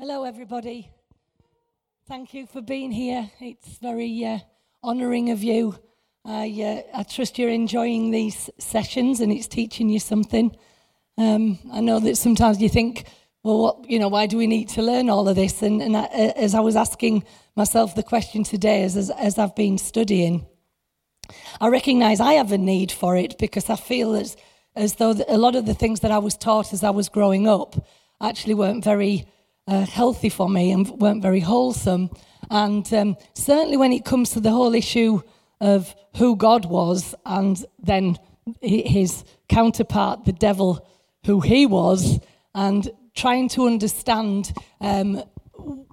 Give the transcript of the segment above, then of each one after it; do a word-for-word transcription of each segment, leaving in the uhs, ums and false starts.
Hello, everybody. Thank you for being here. It's very uh, honouring of you. I, uh, I trust you're enjoying these sessions and it's teaching you something. Um, I know that sometimes you think, well, what, you know, why do we need to learn all of this? And, and I, as I was asking myself the question today, as, as, as I've been studying, I recognise I have a need for it because I feel as, as though a lot of the things that I was taught as I was growing up actually weren't very Uh, healthy for me and weren't very wholesome. And um, certainly when it comes to the whole issue of who God was and then his counterpart, the devil, who he was, and trying to understand um,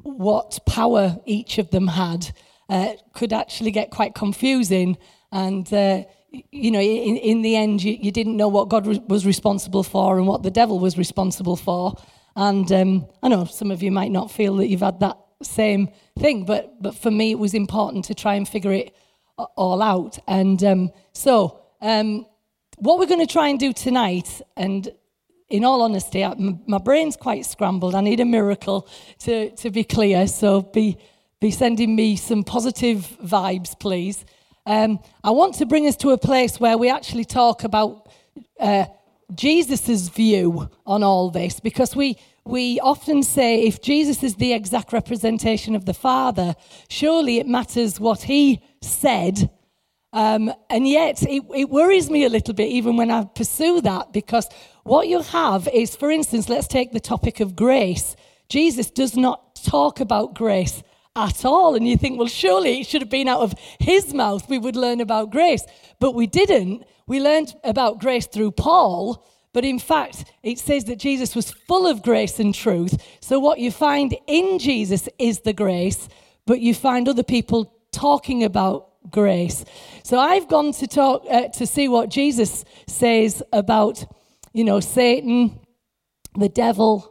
what power each of them had uh, could actually get quite confusing. And, uh, you know, in, in the end, you, you didn't know what God re- was responsible for and what the devil was responsible for. And um, I know some of you might not feel that you've had that same thing, but but for me it was important to try and figure it all out. And um, so um, what we're going to try and do tonight, and in all honesty, I, my brain's quite scrambled. I need a miracle to, to be clear, so be, be sending me some positive vibes, please. Um, I want to bring us to a place where we actually talk about Uh, Jesus' view on all this, because we we often say if Jesus is the exact representation of the Father, surely it matters what he said. Um, and yet it, it worries me a little bit even when I pursue that, because what you have is, for instance, let's take the topic of grace. Jesus does not talk about grace at all. And you think, well, surely it should have been out of his mouth we would learn about grace. But we didn't. We learned about grace through Paul. But in fact, it says that Jesus was full of grace and truth. So what you find in Jesus is the grace, but you find other people talking about grace. So I've gone to talk uh, to see what Jesus says about, you know, Satan, the devil.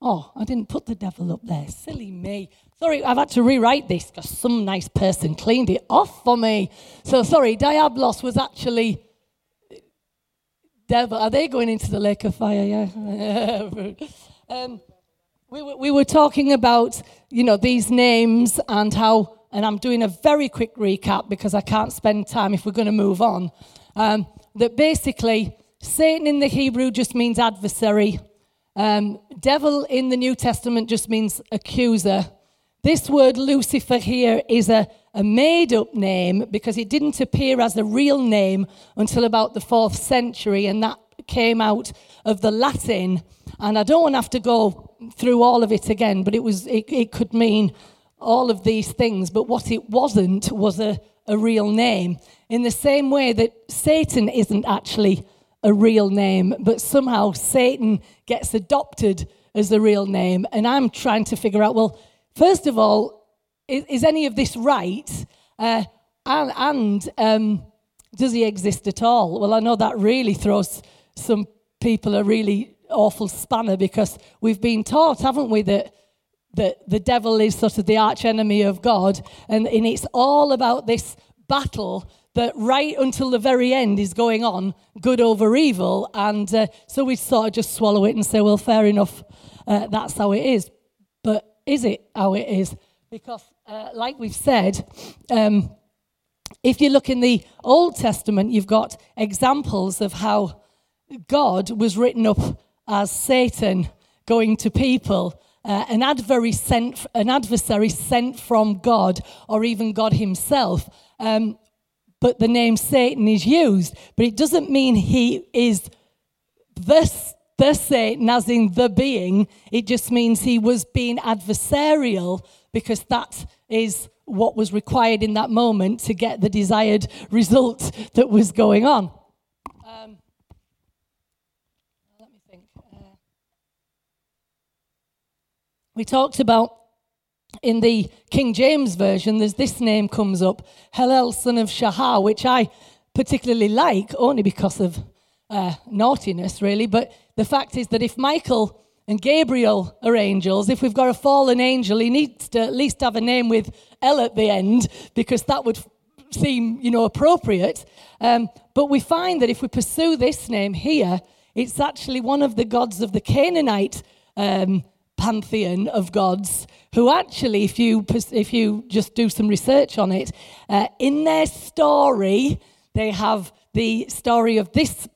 Oh, I didn't put the devil up there. Silly me. Sorry, I've had to rewrite this because some nice person cleaned it off for me. So, sorry, Diablos was actually devil. Are they going into the lake of fire? Yeah. um, we, were, we were talking about, you know, these names and how, and I'm doing a very quick recap because I can't spend time if we're going to move on, um, that basically Satan in the Hebrew just means adversary. Um, devil in the New Testament just means accuser. This word Lucifer here is a, a made-up name because it didn't appear as a real name until about the fourth century, and that came out of the Latin. And I don't want to have to go through all of it again, but it was it, it could mean all of these things. But what it wasn't was a, a real name. In the same way that Satan isn't actually a real name, but somehow Satan gets adopted as a real name. And I'm trying to figure out, well, first of all, is, is any of this right? Uh, and and um, does he exist at all? Well, I know that really throws some people a really awful spanner, because we've been taught, haven't we, that, that the devil is sort of the archenemy of God. And, and it's all about this battle that right until the very end is going on, good over evil. And uh, so we sort of just swallow it and say, well, fair enough, uh, that's how it is. But is it how it is? Because uh, like we've said, um, if you look in the Old Testament, you've got examples of how God was written up as Satan going to people, uh, an adversary sent, an adversary sent from God, or even God himself. Um, but the name Satan is used, but it doesn't mean he is this. The Satan, as in the being, it just means he was being adversarial, because that is what was required in that moment to get the desired result that was going on. Um, let me think. Uh, we talked about in the King James Version, there's this name comes up, Hillel son of Shahar, which I particularly like, only because of uh, naughtiness, really. But the fact is that if Michael and Gabriel are angels, if we've got a fallen angel, he needs to at least have a name with L at the end, because that would seem, you know, appropriate. Um, but we find that if we pursue this name here, it's actually one of the gods of the Canaanite um pantheon of gods, who actually, if you if you just do some research on it, uh, in their story, they have the story of this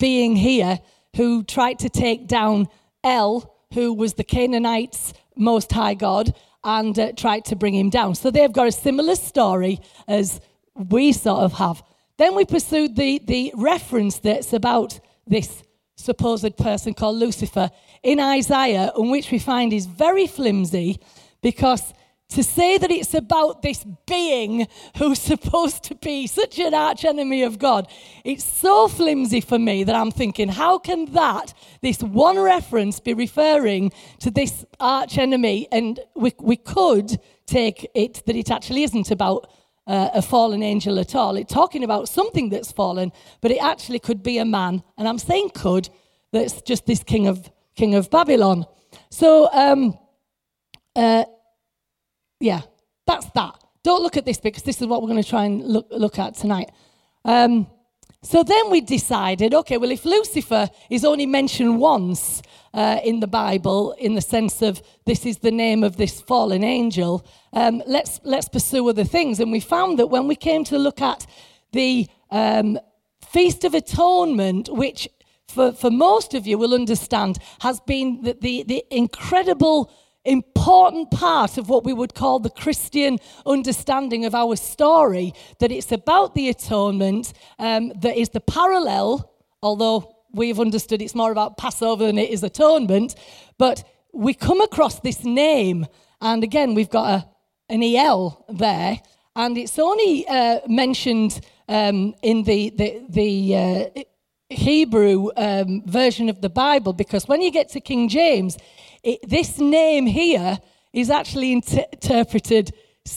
being here who tried to take down El, who was the Canaanites' most high god, and uh, tried to bring him down. So they've got a similar story as we sort of have. Then we pursued the the reference that's about this supposed person called Lucifer in Isaiah, and which we find is very flimsy, because to say that it's about this being who's supposed to be such an archenemy of God, it's so flimsy for me that I'm thinking, how can that, this one reference, be referring to this archenemy? And we we could take it that it actually isn't about Uh, a fallen angel at all. It's talking about something that's fallen, but it actually could be a man. And I'm saying could, that's just this king of king of Babylon. So, um, uh, yeah, that's that. Don't look at this bit, because this is what we're going to try and look, look at tonight. Um, so then we decided, okay, well, if Lucifer is only mentioned once uh, in the Bible, in the sense of this is the name of this fallen angel, Um, let's let's pursue other things. And we found that when we came to look at the um, Feast of Atonement, which for, for most of you will understand has been the, the, the incredible, important part of what we would call the Christian understanding of our story, that it's about the atonement, um, that is the parallel, although we've understood it's more about Passover than it is atonement, but we come across this name, and again, we've got a an E L there, and it's only uh, mentioned um, in the the, the uh, Hebrew um, version of the Bible, because when you get to King James, it, this name here is actually inter- interpreted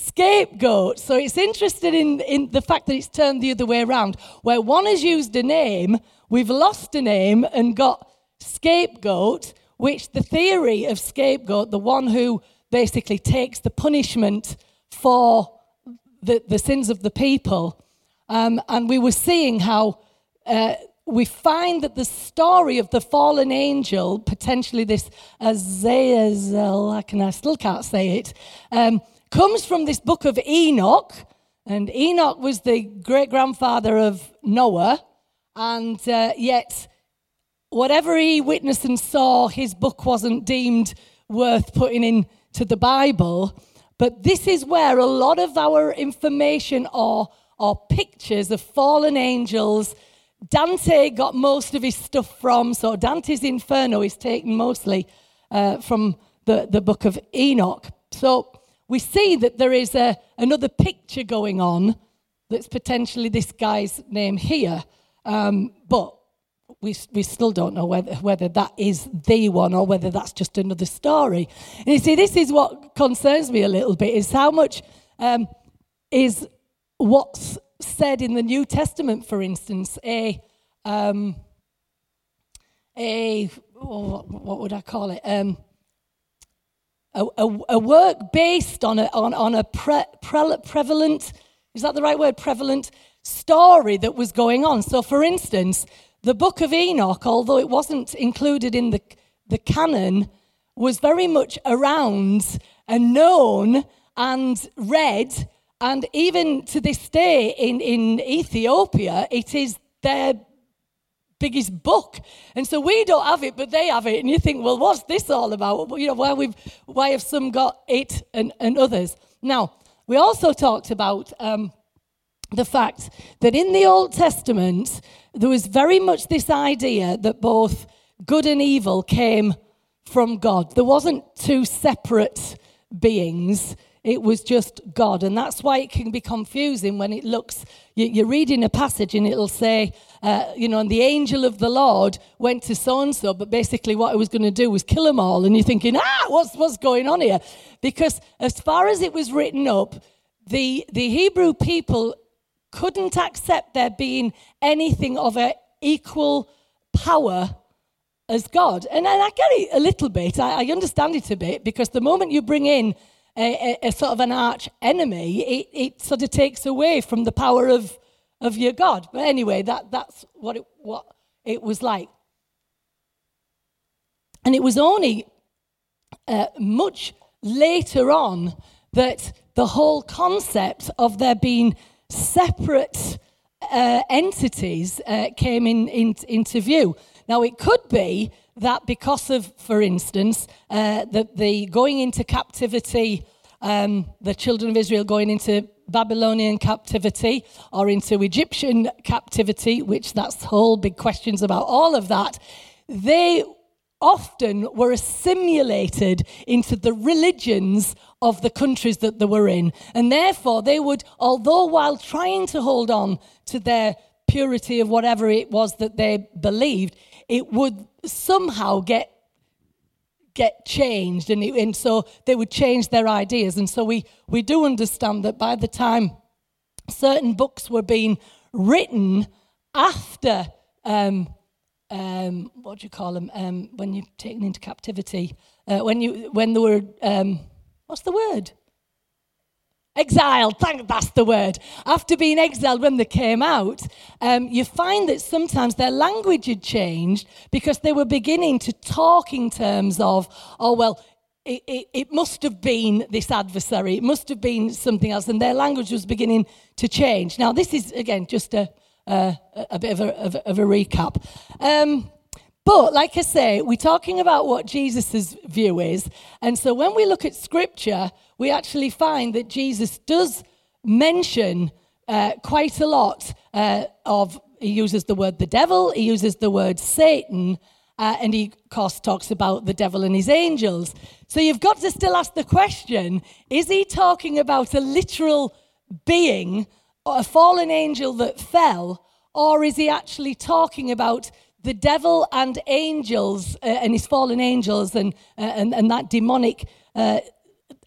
scapegoat. So it's interested in, in the fact that it's turned the other way around, where one has used a name, we've lost a name and got scapegoat, which the theory of scapegoat, the one who basically takes the punishment for the, the sins of the people. Um, and we were seeing how uh, we find that the story of the fallen angel, potentially this Azazel, I, can, I still can't say it, um, comes from this book of Enoch. And Enoch was the great-grandfather of Noah. And uh, yet, whatever he witnessed and saw, his book wasn't deemed worth putting in to the Bible. But this is where a lot of our information or, or pictures of fallen angels, Dante got most of his stuff from, so Dante's Inferno is taken mostly uh, from the, the book of Enoch. So we see that there is a, another picture going on that's potentially this guy's name here, um, but We we still don't know whether whether that is the one or whether that's just another story. And you see, this is what concerns me a little bit, is how much um, is what's said in the New Testament, for instance, a, um, a oh, what would I call it, um, a, a, a work based on a, on, on a pre, pre, prevalent, is that the right word, prevalent story that was going on. So, for instance, the book of Enoch, although it wasn't included in the the canon, was very much around and known and read, and even to this day in, in Ethiopia, it is their biggest book. And so we don't have it, but they have it. And you think, well, what's this all about? You know, why we've why have some got it and, and others? Now, we also talked about um, the fact that in the Old Testament, there was very much this idea that both good and evil came from God. There wasn't two separate beings. It was just God. And that's why it can be confusing when it looks, you're reading a passage and it'll say, uh, you know, and the angel of the Lord went to so-and-so, but basically what it was going to do was kill them all. And you're thinking, ah, what's what's going on here? Because as far as it was written up, the the Hebrew people couldn't accept there being anything of an equal power as God. And, and I get it a little bit. I, I understand it a bit, because the moment you bring in a, a, a sort of an arch enemy, it, it sort of takes away from the power of of your God. But anyway, that that's what it, what it was like. And it was only uh, much later on that the whole concept of there being separate uh, entities uh, came in, in, into view. Now, it could be that because of, for instance, uh, the, the going into captivity, um, the children of Israel going into Babylonian captivity or into Egyptian captivity, which that's whole big questions about all of that, they often were assimilated into the religions of the countries that they were in. And therefore, they would, although while trying to hold on to their purity of whatever it was that they believed, it would somehow get get changed, and, it, and so they would change their ideas. And so we, we do understand that by the time certain books were being written after, um, um, what do you call them, um, when you're taken into captivity, uh, when you when they were, um, what's the word? Exiled, thank, that's the word. After being exiled, when they came out, um, you find that sometimes their language had changed because they were beginning to talk in terms of, oh, well, it, it, it must have been this adversary. It must have been something else. And their language was beginning to change. Now, this is, again, just a, a, a bit of a, of a, of a recap. Um, but, like I say, we're talking about what Jesus' view is. And so when we look at Scripture, we actually find that Jesus does mention uh, quite a lot uh, of, he uses the word the devil, he uses the word Satan, uh, and he, of course, talks about the devil and his angels. So you've got to still ask the question, is he talking about a literal being, or a fallen angel that fell, or is he actually talking about the devil and angels, uh, and his fallen angels, and, uh, and, and that demonic uh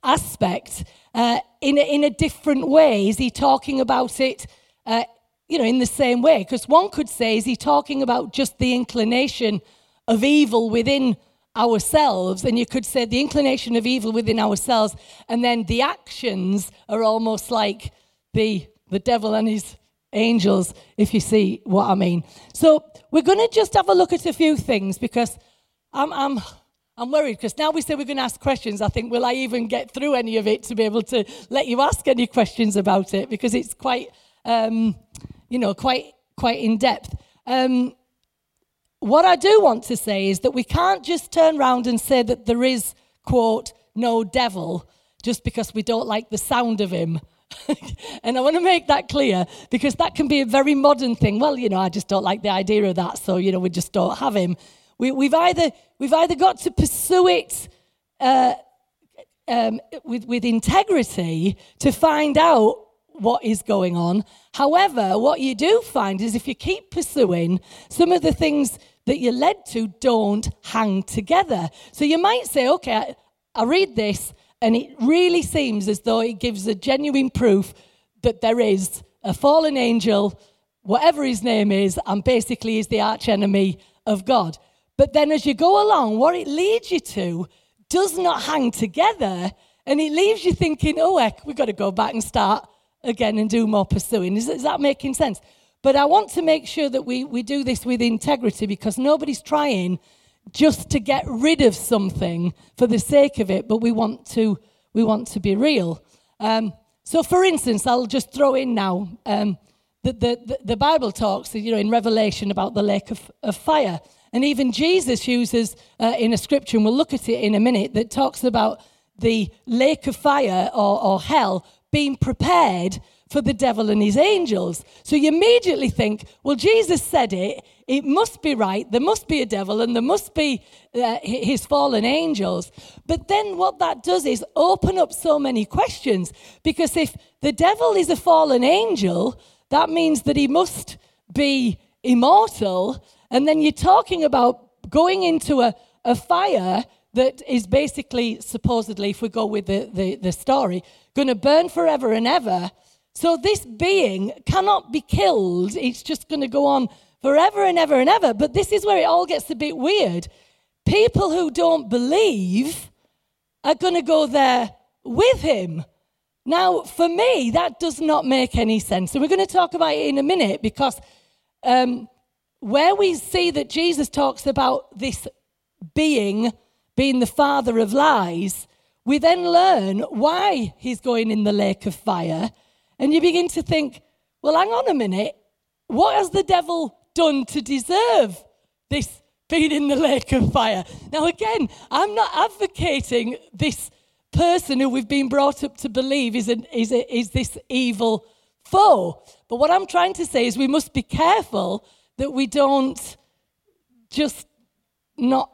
aspect uh, in, a, in a different way? Is he talking about it, uh, you know, in the same way? Because one could say, is he talking about just the inclination of evil within ourselves? And you could say the inclination of evil within ourselves, and then the actions are almost like the the devil and his angels, if you see what I mean. So we're going to just have a look at a few things, because I'm... I'm I'm worried, because now we say we're going to ask questions. I think, will I even get through any of it to be able to let you ask any questions about it? Because it's quite, um, you know, quite quite in depth. Um, what I do want to say is that we can't just turn round and say that there is, quote, no devil, just because we don't like the sound of him. And I want to make that clear, because that can be a very modern thing. Well, you know, I just don't like the idea of that, so, you know, we just don't have him. We, we've either we've either got to pursue it uh, um, with with integrity to find out what is going on. However, what you do find is if you keep pursuing, some of the things that you're led to don't hang together. So you might say, okay, I, I read this, and it really seems as though it gives a genuine proof that there is a fallen angel, whatever his name is, and basically is the archenemy of God. But then as you go along, what it leads you to does not hang together, and it leaves you thinking, oh, heck, we've got to go back and start again and do more pursuing. Is, is that making sense? But I want to make sure that we, we do this with integrity, because nobody's trying just to get rid of something for the sake of it, but we want to we want to be real. Um, so, for instance, I'll just throw in now, um, that the, the, the Bible talks, you know, in Revelation about the lake of, of fire. And even Jesus uses uh, in a scripture, and we'll look at it in a minute, that talks about the lake of fire or, or hell being prepared for the devil and his angels. So you immediately think, well, Jesus said it. It must be right. There must be a devil and there must be uh, his fallen angels. But then what that does is open up so many questions, because if the devil is a fallen angel, that means that he must be immortal. And then you're talking about going into a, a fire that is basically, supposedly, if we go with the, the, the story, going to burn forever and ever. So this being cannot be killed. It's just going to go on forever and ever and ever. But this is where it all gets a bit weird. People who don't believe are going to go there with him. Now, for me, that does not make any sense. And we're going to talk about it in a minute, because um, where we see that Jesus talks about this being being the father of lies, we then learn why he's going in the lake of fire. And you begin to think, well, hang on a minute. What has the devil done to deserve this being in the lake of fire? Now, again, I'm not advocating this person who we've been brought up to believe is, an, is, a, is this evil foe. But what I'm trying to say is we must be careful that we don't just not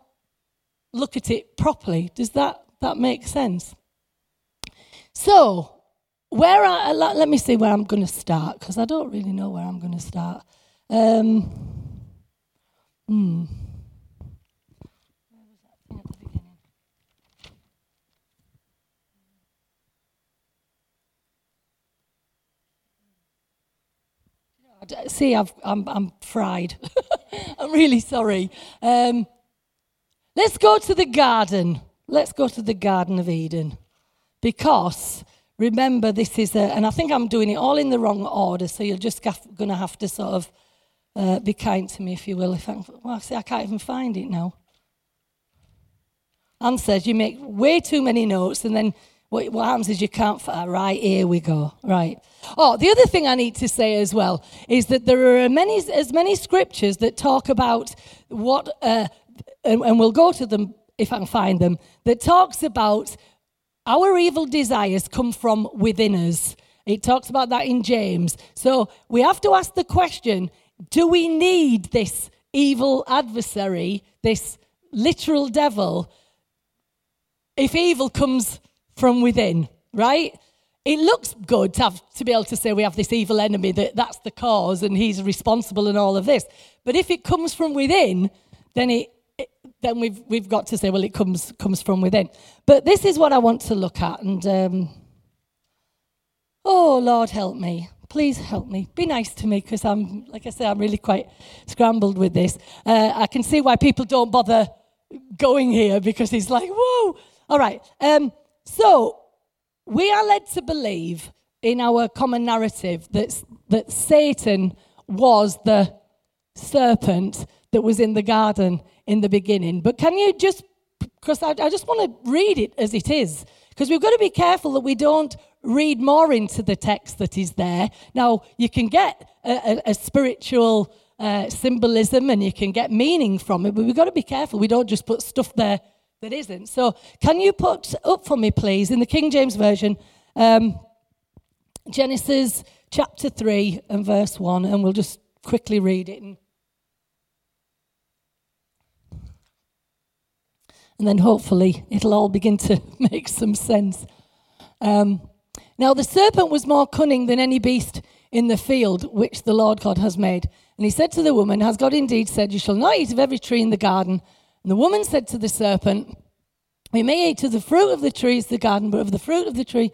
look at it properly. Does that, that make sense? So, Where I, let me see where I'm going to start, because I don't really know where I'm going to start. Um, hmm. See, I've, I'm, I'm fried. I'm really sorry. Um, let's go to the garden. Let's go to the Garden of Eden, because remember, this is, a, and I think I'm doing it all in the wrong order, so you're just going to have to sort of uh, be kind to me, if you will. If I, well, see, I can't even find it now. Anne says, you make way too many notes, and then what, what happens is you can't find, right, here we go, right. Oh, the other thing I need to say as well is that there are many, as many scriptures that talk about what, uh, and, and we'll go to them if I can find them, that talks about our evil desires come from within us. It talks about that in James. So we have to ask the question, do we need this evil adversary, this literal devil, if evil comes from within, right? It looks good to, have, to be able to say we have this evil enemy, that that's the cause and he's responsible and all of this. But if it comes from within, then it then we've we've got to say, well, it comes comes from within. But this is what I want to look at. And, um, oh, Lord, help me. Please help me. Be nice to me, because I'm, like I say, I'm really quite scrambled with this. Uh, I can see why people don't bother going here, because it's like, whoa. All right. Um, so we are led to believe in our common narrative that, that Satan was the serpent that was in the garden in the beginning. But can you just, because I, I just want to read it as it is, because we've got to be careful that we don't read more into the text that is there. Now, you can get a, a, a spiritual uh, symbolism and you can get meaning from it, but we've got to be careful we don't just put stuff there that isn't. So can you put up for me, please, in the King James Version, um, Genesis chapter three and verse one, and we'll just quickly read it and And then hopefully it'll all begin to make some sense. Um, now the serpent was more cunning than any beast in the field which the Lord God has made. And he said to the woman, has God indeed said, you shall not eat of every tree in the garden? And the woman said to the serpent, we may eat of the fruit of the trees of the garden, but of the fruit of the tree...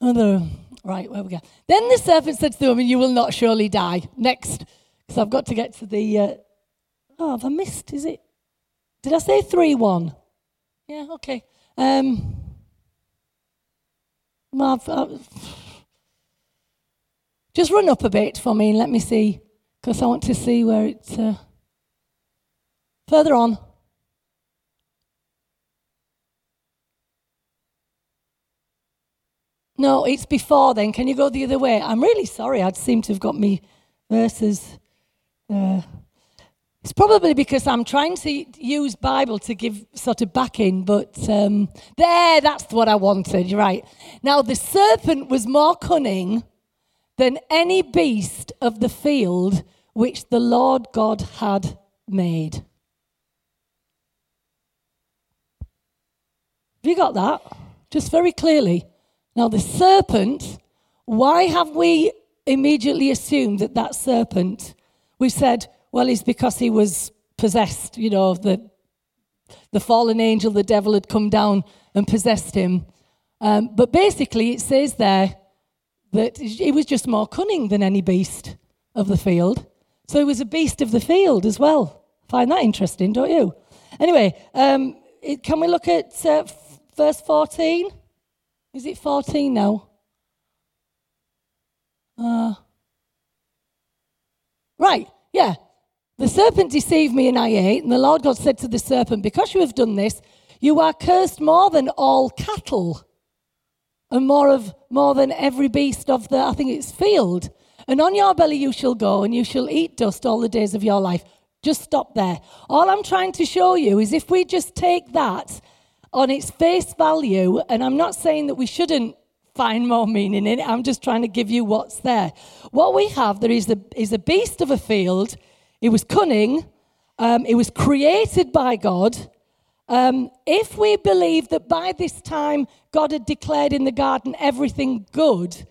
Oh, right, where we go. Then the serpent said to the woman, you will not surely die. Next. So I've got to get to the... Uh, oh, have I missed, is it? Did I say three one? Yeah, okay. Um, I've, I've, just run up a bit for me and let me see, because I want to see where it's... Uh, further on. No, it's before then. Can you go the other way? I'm really sorry. I seem to have got me verses... Uh, It's probably because I'm trying to use Bible to give sort of backing, but um, there, that's what I wanted, right. Now, the serpent was more cunning than any beast of the field which the Lord God had made. Have you got that? Just very clearly. Now the serpent, why have we immediately assumed that that serpent, we said, well, it's because he was possessed, you know, the the fallen angel, the devil had come down and possessed him. Um, but basically it says there that he was just more cunning than any beast of the field. So he was a beast of the field as well. Find that interesting, don't you? Anyway, um, it, can we look at uh, f- verse fourteen? Is it fourteen now? Uh, right, yeah. The serpent deceived me and I ate, and the Lord God said to the serpent, because you have done this, you are cursed more than all cattle and more of more than every beast of the, I think it's field. And on your belly you shall go and you shall eat dust all the days of your life. Just stop there. All I'm trying to show you is if we just take that on its face value, and I'm not saying that we shouldn't find more meaning in it, I'm just trying to give you what's there. What we have there is a, is a beast of a field. It was cunning. Um, it was created by God. Um, if we believe that by this time God had declared in the garden everything good,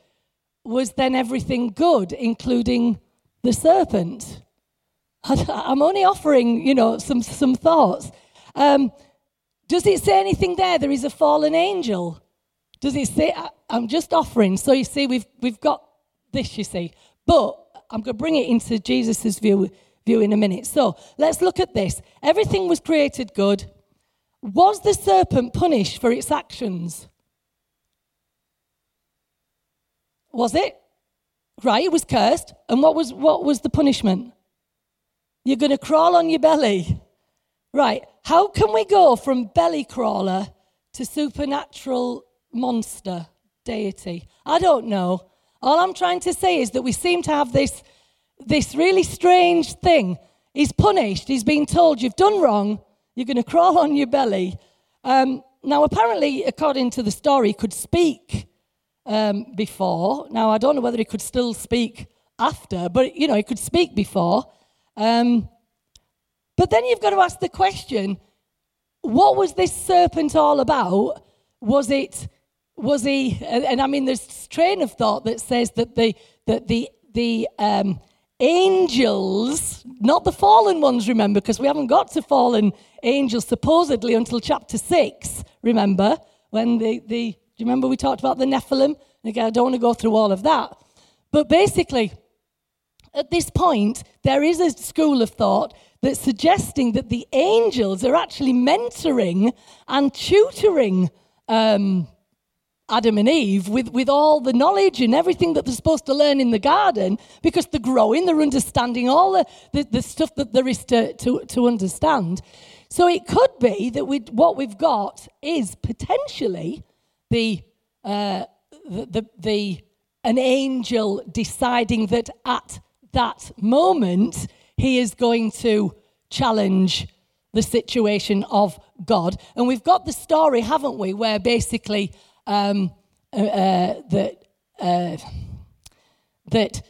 was then everything good, including the serpent? I, I'm only offering, you know, some, some thoughts. Um, does it say anything there? There is a fallen angel. Does it say? I, I'm just offering. So you see, we've we've got this, you see. But I'm going to bring it into Jesus' view. view in a minute. So let's look at this. Everything was created good. Was the serpent punished for its actions? Was it? Right, it was cursed. And what was what was the punishment? You're going to crawl on your belly. Right, how can we go from belly crawler to supernatural monster deity? I don't know. All I'm trying to say is that we seem to have this This really strange thing. He's punished. He's been told, you've done wrong. You're going to crawl on your belly. Um, now, apparently, according to the story, he could speak um, before. Now, I don't know whether he could still speak after, but, you know, he could speak before. Um, but then you've got to ask the question, what was this serpent all about? Was it, was he, and, and I mean, there's this train of thought that says that the, that the, the, um, angels, not the fallen ones, remember, because we haven't got to fallen angels supposedly until chapter six, remember, when the, the do you remember we talked about the Nephilim? And again, I don't want to go through all of that. But basically, at this point, there is a school of thought that's suggesting that the angels are actually mentoring and tutoring um Adam and Eve with, with all the knowledge and everything that they're supposed to learn in the garden, because they're growing, they're understanding all the, the, the stuff that there is to, to, to understand. So it could be that we what we've got is potentially the, uh, the, the the an angel deciding that at that moment he is going to challenge the situation of God. And we've got the story, haven't we, where basically Um, uh, uh, that uh, that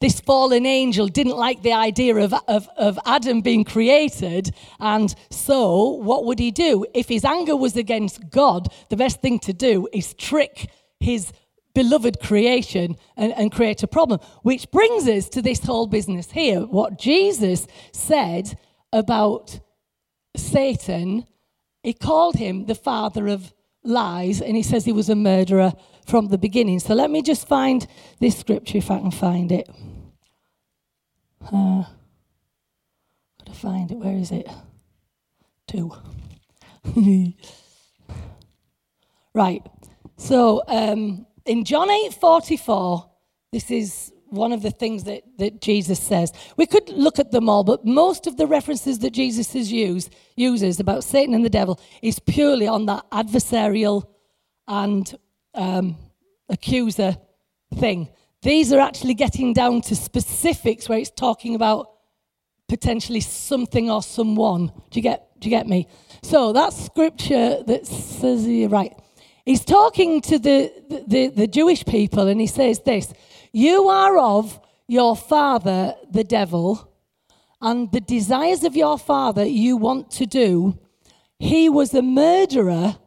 this fallen angel didn't like the idea of, of of Adam being created, and so what would he do? If his anger was against God, the best thing to do is trick his beloved creation and, and create a problem. Which brings us to this whole business here, what Jesus said about Satan. He called him the father of lies, and he says he was a murderer from the beginning. So let me just find this scripture if I can find it. Uh, gotta find it. Where is it? Two. Right. So um, in John eight forty-four, this is one of the things that, that Jesus says. We could look at them all, but most of the references that Jesus has used, uses about Satan and the devil is purely on that adversarial and um, accuser thing. These are actually getting down to specifics where it's talking about potentially something or someone. Do you get, do you get me? So that scripture that says, right, he's talking to the the, the, the Jewish people, and he says this, You are of your father, the devil, and the desires of your father you want to do. He was a murderer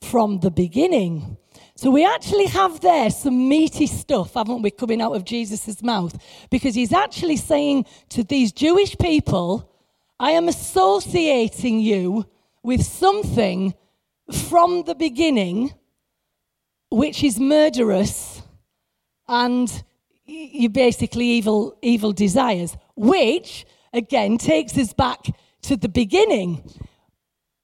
from the beginning. So we actually have there some meaty stuff, haven't we, coming out of Jesus' mouth? Because he's actually saying to these Jewish people, I am associating you with something from the beginning, which is murderous and you basically evil, evil desires, which, again, takes us back to the beginning.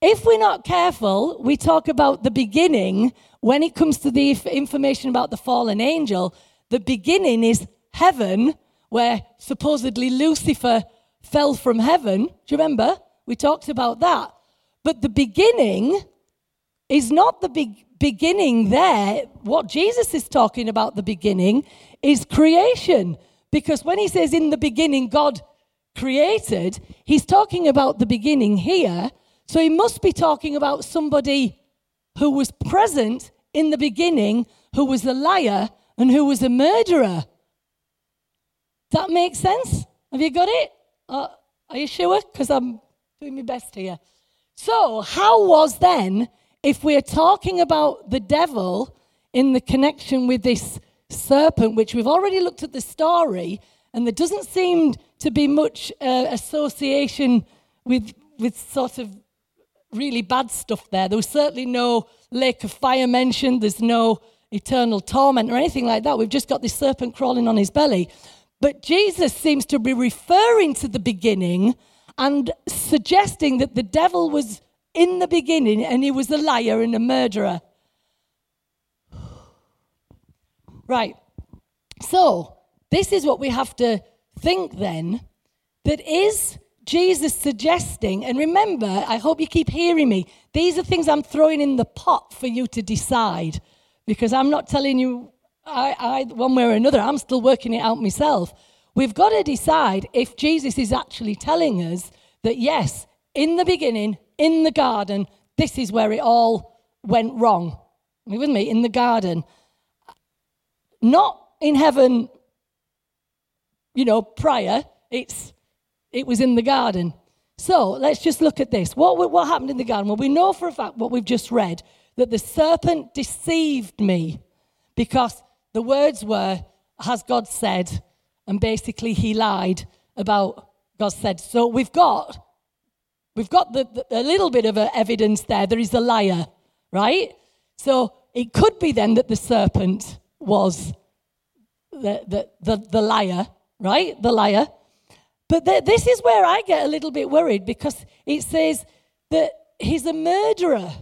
If we're not careful, we talk about the beginning. When it comes to the information about the fallen angel, the beginning is heaven, where supposedly Lucifer fell from heaven. Do you remember? We talked about that. But the beginning is not the be- beginning there. What Jesus is talking about, the beginning, is creation. Because when he says in the beginning God created, he's talking about the beginning here. So he must be talking about somebody who was present in the beginning, who was a liar and who was a murderer. Does that make sense? Have you got it? Uh, are you sure? Because I'm doing my best here. So how was then, if we're talking about the devil in the connection with this serpent, which we've already looked at the story, and there doesn't seem to be much uh, association with with sort of really bad stuff there. There was certainly no lake of fire mentioned. There's no eternal torment or anything like that. We've just got this serpent crawling on his belly. But Jesus seems to be referring to the beginning and suggesting that the devil was in the beginning and he was a liar and a murderer. Right. So this is what we have to think then, that is Jesus suggesting, and remember, I hope you keep hearing me, these are things I'm throwing in the pot for you to decide, because I'm not telling you I, I, one way or another. I'm still working it out myself. We've got to decide if Jesus is actually telling us that, yes, in the beginning, in the garden, this is where it all went wrong. Are you with me? In the garden. Not in heaven, you know, prior. It's... It was in the garden. So let's just look at this. What, what happened in the garden? Well, we know for a fact what we've just read, that the serpent deceived me, because the words were, has God said? And basically he lied about God said. So we've got we've got the, the, a little bit of evidence there. There is a liar, right? So it could be then that the serpent was the the the, the liar, right? The liar. But th- this is where I get a little bit worried, because it says that he's a murderer.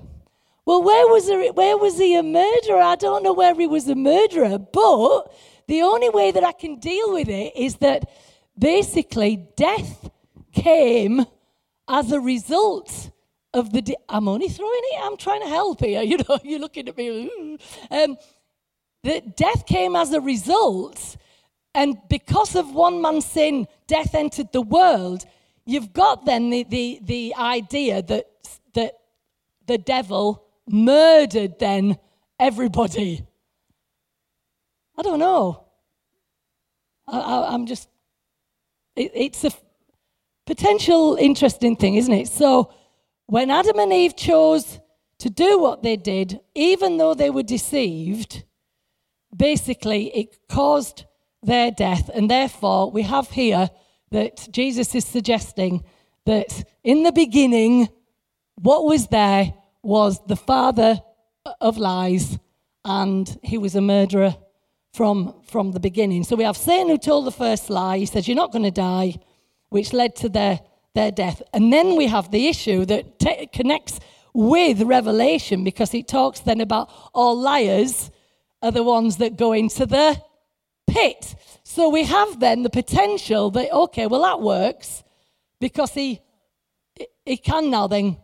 Well, where was he, where was he a murderer? I don't know where he was a murderer, but the only way that I can deal with it is that basically death came as a result of the... De- I'm only throwing it. I'm trying to help here. You know, you're looking at me. Um, that death came as a result... And because of one man's sin, death entered the world. You've got then the, the, the idea that, that the devil murdered then everybody. I don't know. I, I, I'm just... It, it's a potential interesting thing, isn't it? So when Adam and Eve chose to do what they did, even though they were deceived, basically it caused... their death, and therefore we have here that Jesus is suggesting that in the beginning what was there was the father of lies, and he was a murderer from from the beginning. So we have Satan, who told the first lie. He says you're not going to die, which led to their their death. And then we have the issue that te- connects with Revelation, because it talks then about all liars are the ones that go into the pit. So we have then the potential that, okay, well that works, because he he can now then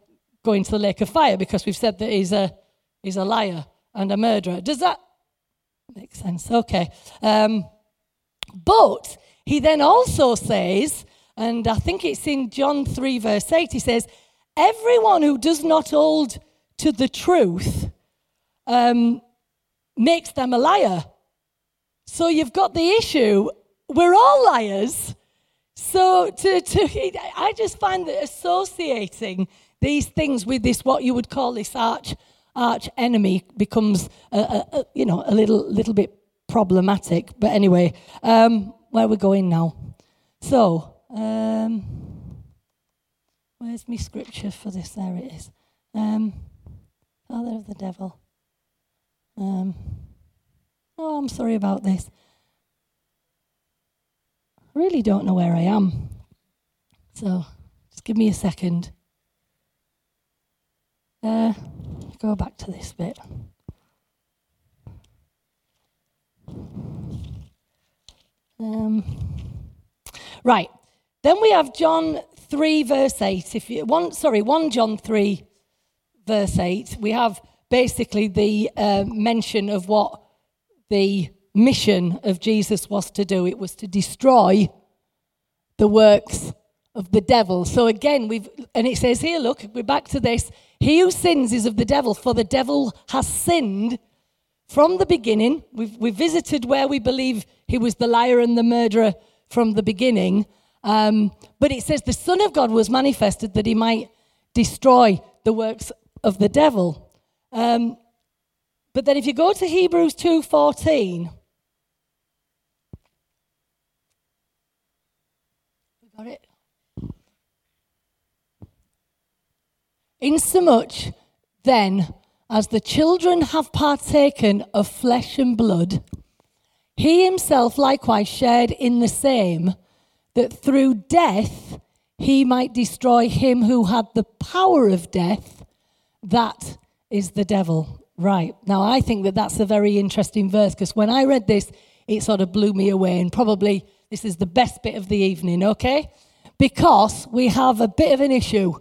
go into the lake of fire, because we've said that he's a he's a liar and a murderer. Does that make sense? Okay. Um, but he then also says, and I think it's in John three verse eight, he says, everyone who does not hold to the truth um, makes them a liar. So you've got the issue. We're all liars. So to, to I just find that associating these things with this, what you would call this arch arch enemy, becomes a, a, a, you know a little little bit problematic. But anyway, um, where we're going now. So um, where's my scripture for this? There it is. Um, Father of the devil. Um, oh, I'm sorry about this. I really don't know where I am. So just give me a second. Uh, go back to this bit. Um, right. Then we have John three, verse eight. If you one, sorry, First John three, verse eight. We have basically the uh, mention of what the mission of Jesus was to do. It was to destroy the works of the devil. So again, we've, and it says here, look, we're back to this. He who sins is of the devil, for the devil has sinned from the beginning. We've, we visited where we believe he was the liar and the murderer from the beginning. Um, but it says the Son of God was manifested that he might destroy the works of the devil. Um, but then if you go to Hebrews two fourteen... Got it. Insomuch then as the children have partaken of flesh and blood, he himself likewise shared in the same, that through death he might destroy him who had the power of death, that is the devil. Right. Now I think that that's a very interesting verse, because when I read this, it sort of blew me away, and probably this is the best bit of the evening, okay? Because we have a bit of an issue.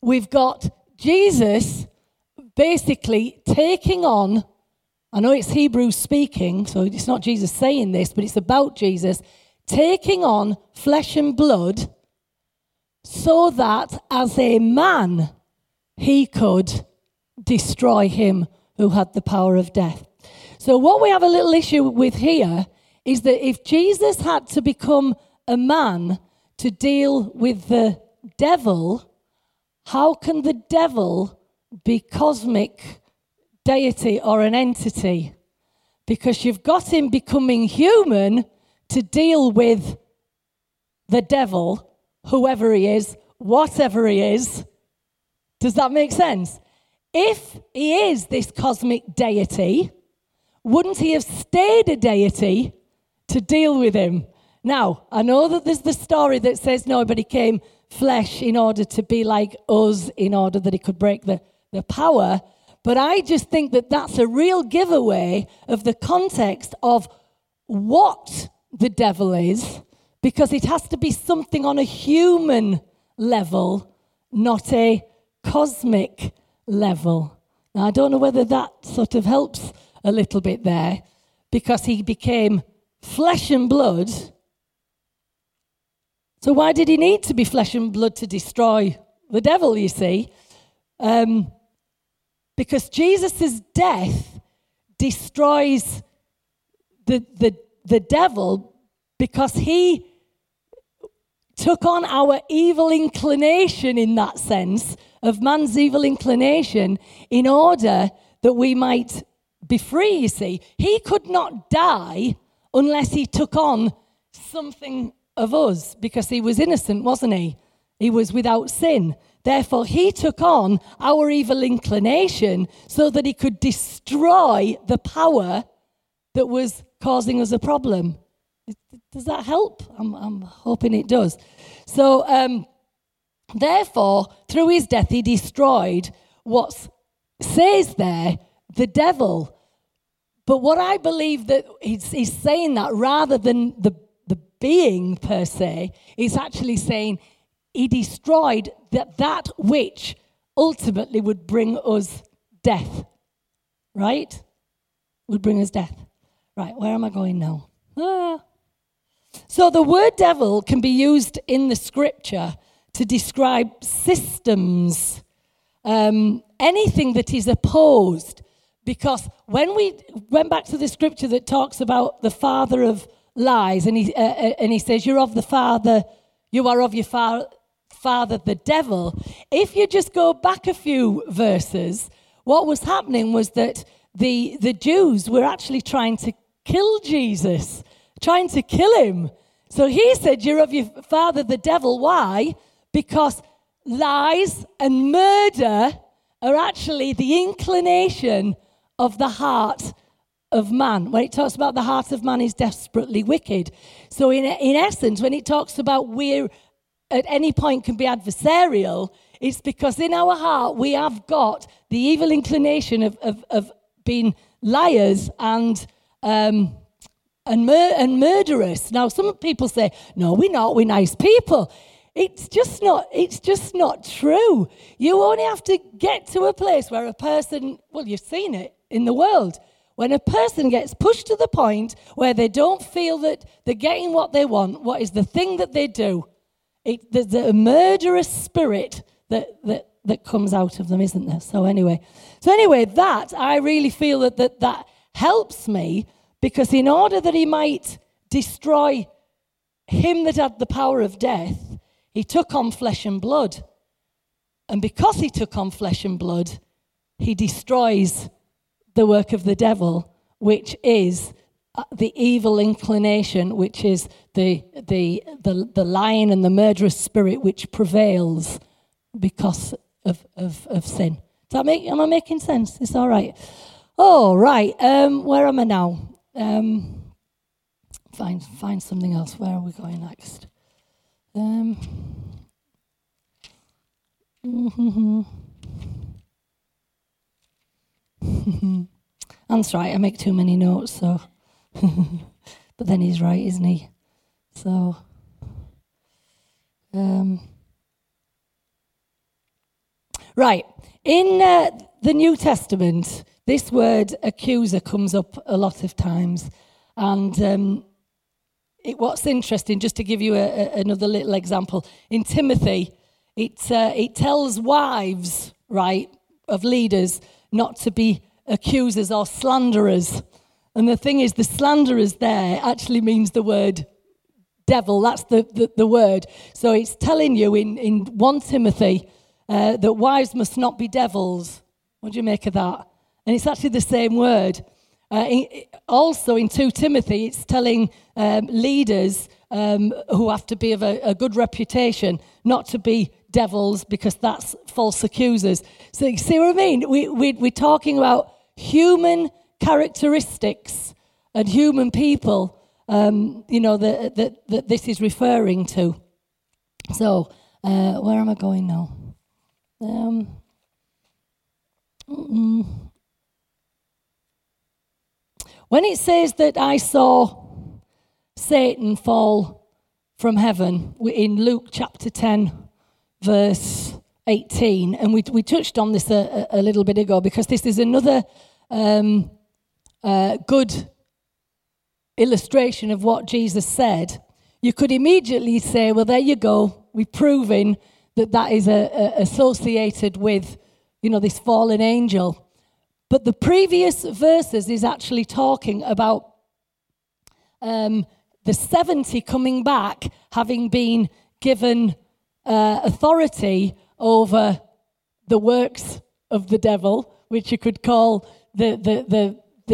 We've got Jesus basically taking on, I know it's Hebrews speaking, so it's not Jesus saying this, but it's about Jesus, taking on flesh and blood so that as a man he could destroy him who had the power of death. So what we have a little issue with here is that if Jesus had to become a man to deal with the devil, how can the devil be cosmic deity or an entity? Because you've got him becoming human to deal with the devil, whoever he is, whatever he is. Does that make sense? If he is this cosmic deity, wouldn't he have stayed a deity to deal with him? Now, I know that there's the story that says nobody came flesh in order to be like us, in order that he could break the, the power, but I just think that that's a real giveaway of the context of what the devil is, because it has to be something on a human level, not a cosmic level. Now, I don't know whether that sort of helps a little bit there, because he became flesh and blood. So why did he need to be flesh and blood to destroy the devil, you see? Um, because Jesus' death destroys the, the, the devil, because he took on our evil inclination, in that sense, of man's evil inclination, in order that we might be free, you see. He could not die unless he took on something of us, because he was innocent, wasn't he? He was without sin. Therefore, he took on our evil inclination so that he could destroy the power that was causing us a problem. Does that help? I'm, I'm hoping it does. So, um, therefore, through his death, he destroyed what says there, the devil. But what I believe that he's, he's saying, that rather than the, the being per se, it's actually saying he destroyed that, that which ultimately would bring us death, right? Would bring us death. Right, where am I going now? Ah. So the word devil can be used in the scripture to describe systems, um, anything that is opposed, Because when we went back to the scripture that talks about the father of lies, and he uh, and he says, you're of the father, you are of your fa- father, the devil. If you just go back a few verses, what was happening was that the the Jews were actually trying to kill Jesus, trying to kill him. So he said, you're of your father, the devil. Why? Because lies and murder are actually the inclination of the heart of man. When it talks about the heart of man is desperately wicked. So in in essence, when it talks about we're at any point can be adversarial, it's because in our heart we have got the evil inclination of of, of being liars and um, and, mur- and murderous. Now, some people say, no, we're not, we're nice people. It's just not, it's just not true. You only have to get to a place where a person, well, you've seen it in the world, when a person gets pushed to the point where they don't feel that they're getting what they want, what is the thing that they do? It, there's a murderous spirit that, that, that comes out of them, isn't there? So anyway, so anyway, that, I really feel that, that that helps me, because in order that he might destroy him that had the power of death, he took on flesh and blood. And because he took on flesh and blood, he destroys the work of the devil, which is the evil inclination, which is the the the, the lying and the murderous spirit which prevails because of, of, of sin. Does that make? Am I making sense? It's all right. All right. Um, where am I now? Um, find find something else. Where are we going next? Um. That's right. I make too many notes, so. But then he's right, isn't he? So, um, right. In uh, the New Testament, this word accuser comes up a lot of times. And um, it, what's interesting, just to give you a, a, another little example, in Timothy, it, uh, it tells wives, right, of leaders not to be accusers or slanderers. And the thing is, the slanderers there actually means the word devil. That's the, the, the word. So it's telling you in, in First Timothy uh, that wives must not be devils. What do you make of that? And it's actually the same word. Uh, in, also in Second Timothy, it's telling um, leaders um, who have to be of a, a good reputation not to be devils, because that's false accusers. So you see what I mean? We, we, we're talking about human characteristics and human people, um, you know, that that that this is referring to. So, uh, where am I going now? Um, when it says that I saw Satan fall from heaven in Luke chapter ten, verse eighteen, and we we touched on this a, a little bit ago, because this is another. Um, Uh, good illustration of what Jesus said. You could immediately say, well, there you go. We've proven that that is a, a associated with, you know, this fallen angel. But the previous verses is actually talking about um, the seventy coming back, having been given uh, authority over the works of the devil, which you could call the the the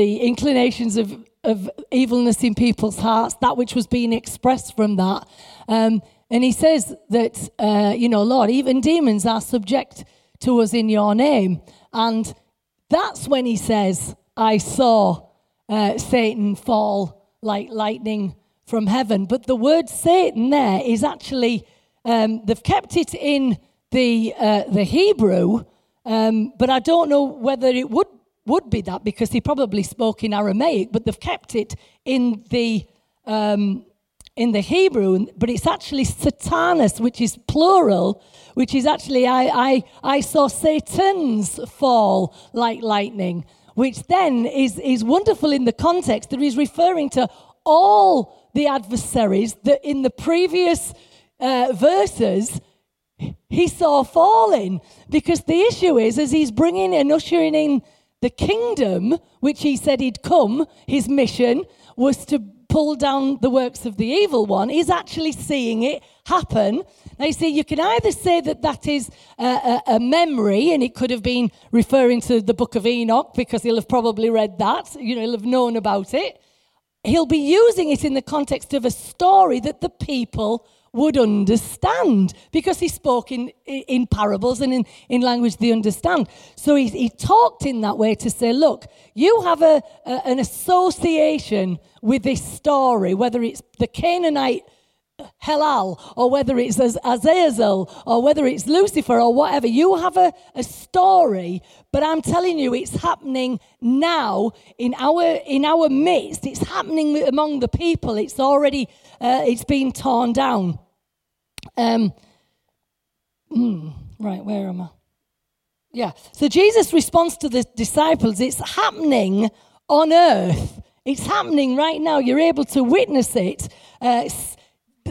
the inclinations of, of evilness in people's hearts, that which was being expressed from that. Um, and he says that, uh, you know, Lord, even demons are subject to us in your name. And that's when he says, I saw uh, Satan fall like lightning from heaven. But the word Satan there is actually, um, they've kept it in the uh, the Hebrew, um, but I don't know whether it would would be that, because he probably spoke in Aramaic, but they've kept it in the um, in the Hebrew. But it's actually Satanas, which is plural, which is actually I I I saw Satan's fall like lightning, which then is is wonderful in the context that he's referring to all the adversaries that in the previous uh, verses he saw falling. Because the issue is, as he's bringing and ushering in The kingdom, which he said he'd come, his mission was to pull down the works of the evil one, is actually seeing it happen. Now, you see, you can either say that that is a, a, a memory, and it could have been referring to the book of Enoch, because he'll have probably read that, you know, he'll have known about it. He'll be using it in the context of a story that the people would understand, because he spoke in in parables and in, in language they understand. So he, he talked in that way to say, look, you have a, a an association with this story, whether it's the Canaanite Helal, or whether it's Azazel, or whether it's Lucifer, or whatever. You have a, a story, but I'm telling you, it's happening now in our in our midst. It's happening among the people. It's already uh, it's been torn down. Um, right, where am I? Yeah. So Jesus' response to the disciples: it's happening on earth. It's happening right now. You're able to witness it. Uh,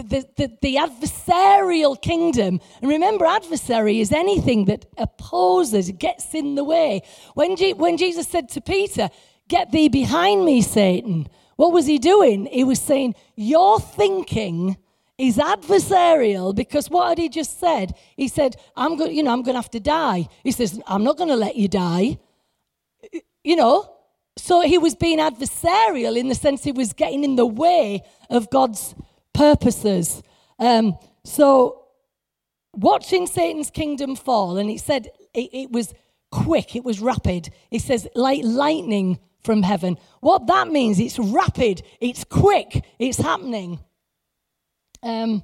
The, the, the adversarial kingdom. And remember, adversary is anything that opposes, gets in the way. When, Je- when Jesus said to Peter, "Get thee behind me, Satan," what was he doing? He was saying, your thinking is adversarial, because what had he just said? He said, I'm going, you know, I'm going to have to die. He says, I'm not going to let you die. You know, so he was being adversarial in the sense he was getting in the way of God's purposes. Um, so watching Satan's kingdom fall, and he said it, it was quick, it was rapid. He says like lightning from heaven. What that means, it's rapid, it's quick, it's happening. Um,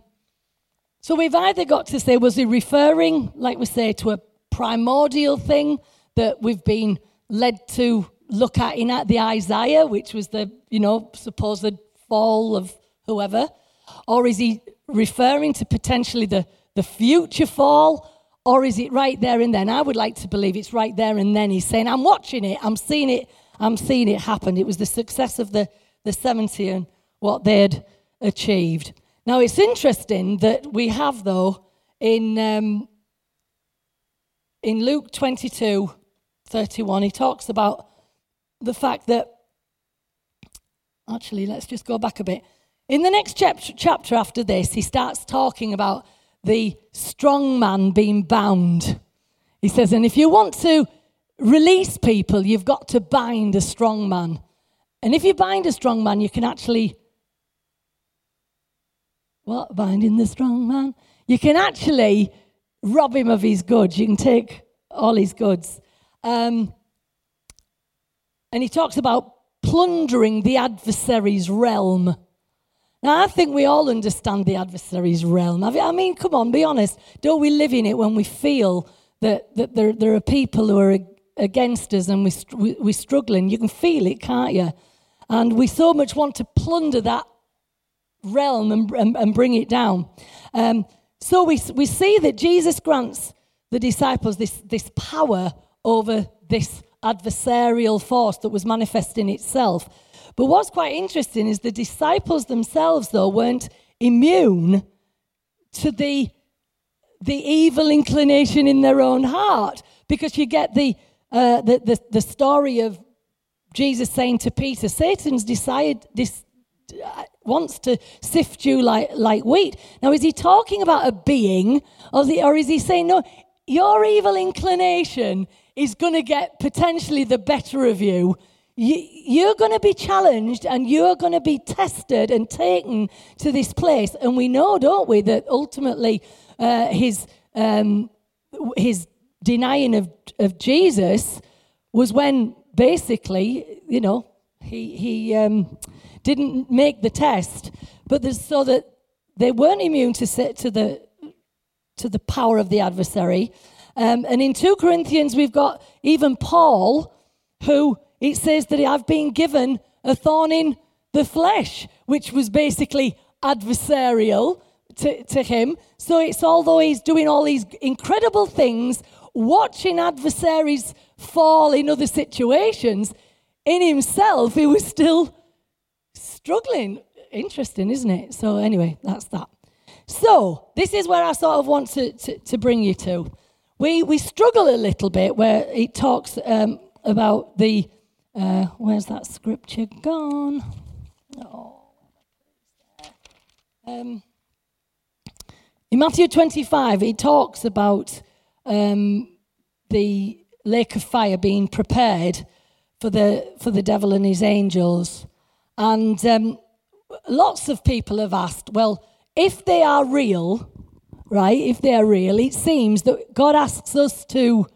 so we've either got to say, was he referring, like we say, to a primordial thing that we've been led to look at in the Isaiah, which was the, you know, supposed fall of whoever. Or is he referring to potentially the, the future fall? Or is it right there and then? I would like to believe it's right there and then. He's saying, I'm watching it. I'm seeing it. I'm seeing it happen. It was the success of the, the seventy and what they'd achieved. Now, it's interesting that we have, though, in um, in Luke twenty-two thirty-one, he talks about the fact that, actually, let's just go back a bit. In the next chapter after this, he starts talking about the strong man being bound. He says, and if you want to release people, you've got to bind a strong man. And if you bind a strong man, you can actually... What? Binding the strong man? You can actually rob him of his goods. You can take all his goods. Um, and he talks about plundering the adversary's realm. Now, I think we all understand the adversary's realm. I mean, come on, be honest. Don't we live in it when we feel that, that there, there are people who are against us and we, we're struggling? You can feel it, can't you? And we so much want to plunder that realm and, and, and bring it down. Um, so we we see that Jesus grants the disciples this, this power over this adversarial force that was manifesting itself. But what's quite interesting is the disciples themselves, though, weren't immune to the the evil inclination in their own heart, because you get the uh, the, the the story of Jesus saying to Peter, "Satan's decided this uh, wants to sift you like like wheat." Now, is he talking about a being, or is he, or is he saying, "No, your evil inclination is going to get potentially the better of you"? You're going to be challenged and you're going to be tested and taken to this place. And we know, don't we, that ultimately uh, his um, his denying of, of Jesus was when basically, you know, he he um, didn't make the test. But there's, so that they weren't immune to to the to the power of the adversary. Um, and in Second Corinthians, we've got even Paul, who... It says that I've been given a thorn in the flesh, which was basically adversarial to, to him. So it's, although he's doing all these incredible things, watching adversaries fall in other situations, in himself, he was still struggling. Interesting, isn't it? So anyway, that's that. So this is where I sort of want to, to, to bring you to. We we struggle a little bit where it talks... Um, about the, uh, where's that scripture gone? Oh, um, in Matthew twenty-five, it talks about um, the lake of fire being prepared for the for the devil and his angels. And um, lots of people have asked, well, if they are real, right, if they are real, it seems that God asks us to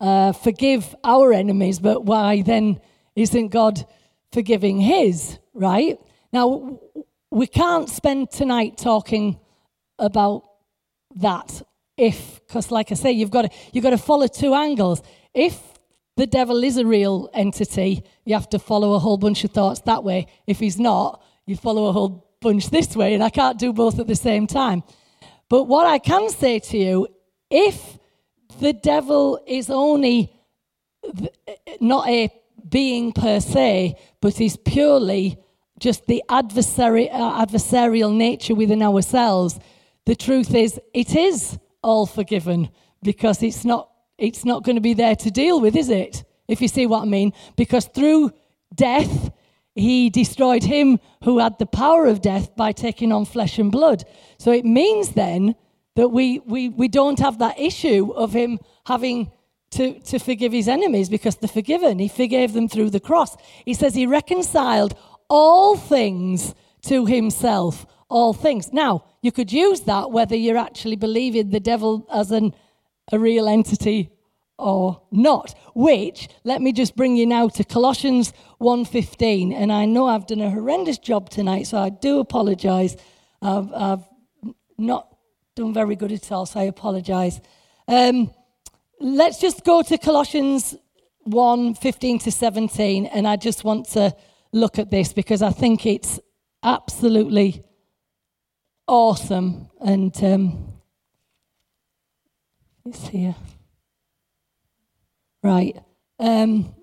uh, forgive our enemies, but why then isn't God forgiving his, right? Now, we can't spend tonight talking about that if, because like I say, you've got to, you've got to follow two angles. If the devil is a real entity, you have to follow a whole bunch of thoughts that way. If he's not, you follow a whole bunch this way, and I can't do both at the same time. But what I can say to you, if the devil is only not a being per se, but is purely just the adversary, uh, adversarial nature within ourselves, the truth is it is all forgiven, because it's not it's not going to be there to deal with, is it? If you see what I mean. Because through death, he destroyed him who had the power of death by taking on flesh and blood. So it means then that we we, we don't have that issue of him having to, to forgive his enemies, because they're forgiven. He forgave them through the cross. He says he reconciled all things to himself, all things. Now, you could use that whether you're actually believing the devil as an a real entity or not, which, let me just bring you now to Colossians one fifteen, and I know I've done a horrendous job tonight, so I do apologise. I've, I've not done very good at all, so I apologise. Um, let's just go to Colossians one fifteen to seventeen, and I just want to look at this, because I think it's absolutely awesome, and um, it's here. Right. Um,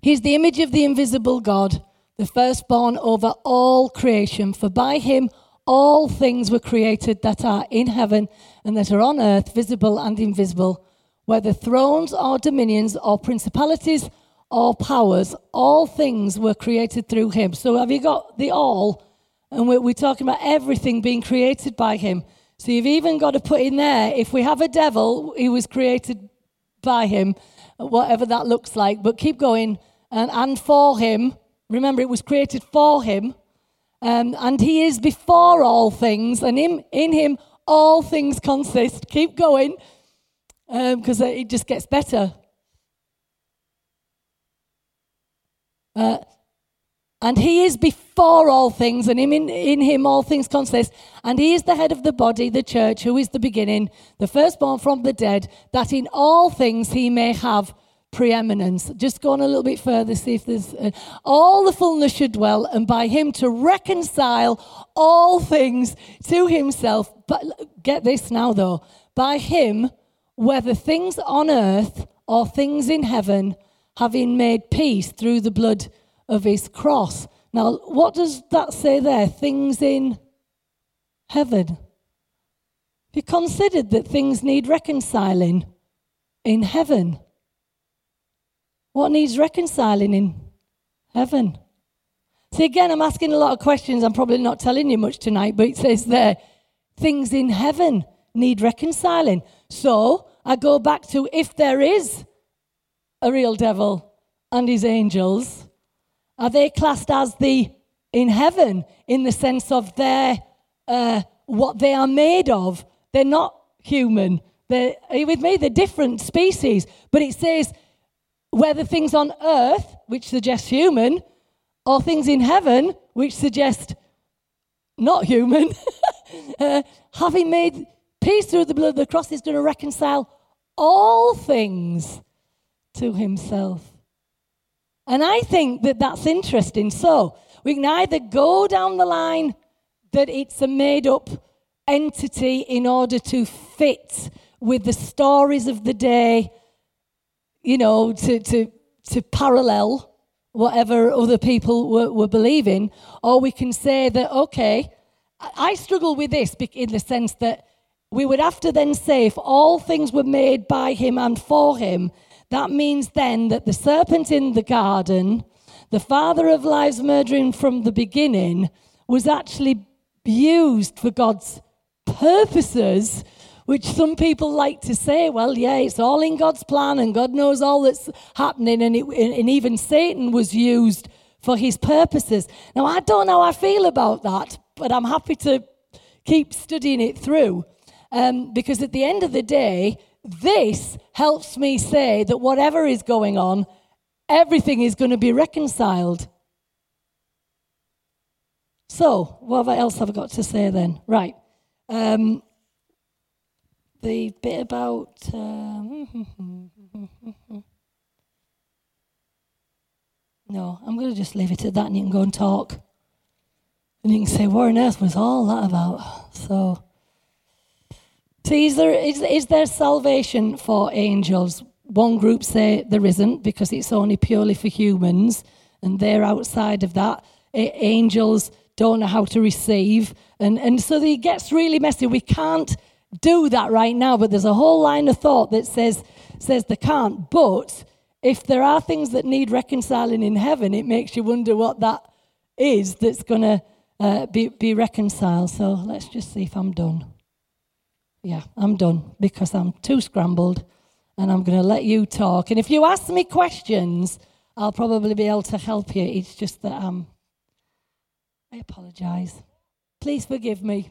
he's the image of the invisible God, the firstborn over all creation. For by him all things were created that are in heaven and that are on earth, visible and invisible, whether thrones or dominions or principalities or powers, all things were created through him. So have you got the all? And we're, we're talking about everything being created by him. So you've even got to put in there, if we have a devil, he was created by him, whatever that looks like. But keep going. And, and for him, remember it was created for him. Um, and he is before all things. And him, in him, all things consist. Keep going. Because um, it just gets better. Uh, and he is before. For all things, and him in, in him all things consist. And he is the head of the body, the church, who is the beginning, the firstborn from the dead, that in all things he may have preeminence. Just go on a little bit further, see if there's... Uh, all the fullness should dwell, and by him to reconcile all things to himself. But get this now, though. By him, whether things on earth or things in heaven, having made peace through the blood of his cross. Now, what does that say there? Things in heaven. Have you considered that things need reconciling in heaven? What needs reconciling in heaven? See, again, I'm asking a lot of questions. I'm probably not telling you much tonight, but it says there, things in heaven need reconciling. So I go back to, if there is a real devil and his angels, are they classed as the in heaven in the sense of their uh, what they are made of? They're not human. They're, are you with me? They're different species. But it says whether things on earth, which suggests human, or things in heaven, which suggest not human, uh, having made peace through the blood of the cross, is going to reconcile all things to himself. And I think that that's interesting. So we can either go down the line that it's a made-up entity in order to fit with the stories of the day, you know, to to, to parallel whatever other people were, were believing, or we can say that, okay, I struggle with this in the sense that We would have to then say, if all things were made by him and for him, that means then that the serpent in the garden, the father of lies murdering from the beginning, was actually used for God's purposes, which some people like to say, well, yeah, it's all in God's plan and God knows all that's happening, and, it, and even Satan was used for his purposes. Now, I don't know how I feel about that, but I'm happy to keep studying it through um, because at the end of the day, this helps me say that whatever is going on, everything is going to be reconciled. So, what else have I got to say then? Right. Um, the bit about... Um, no, I'm going to just leave it at that and you can go and talk. And you can say, what on earth was all that about? So... So is there, is, is there salvation for angels? One group say there isn't because it's only purely for humans and they're outside of that. Angels don't know how to receive. And, and so it gets really messy. We can't do that right now, but there's a whole line of thought that says, says they can't. But if there are things that need reconciling in heaven, it makes you wonder what that is that's going to uh, be, be reconciled. So let's just see if I'm done. Yeah, I'm done because I'm too scrambled and I'm going to let you talk. And if you ask me questions, I'll probably be able to help you. It's just that um, I apologise. Please forgive me.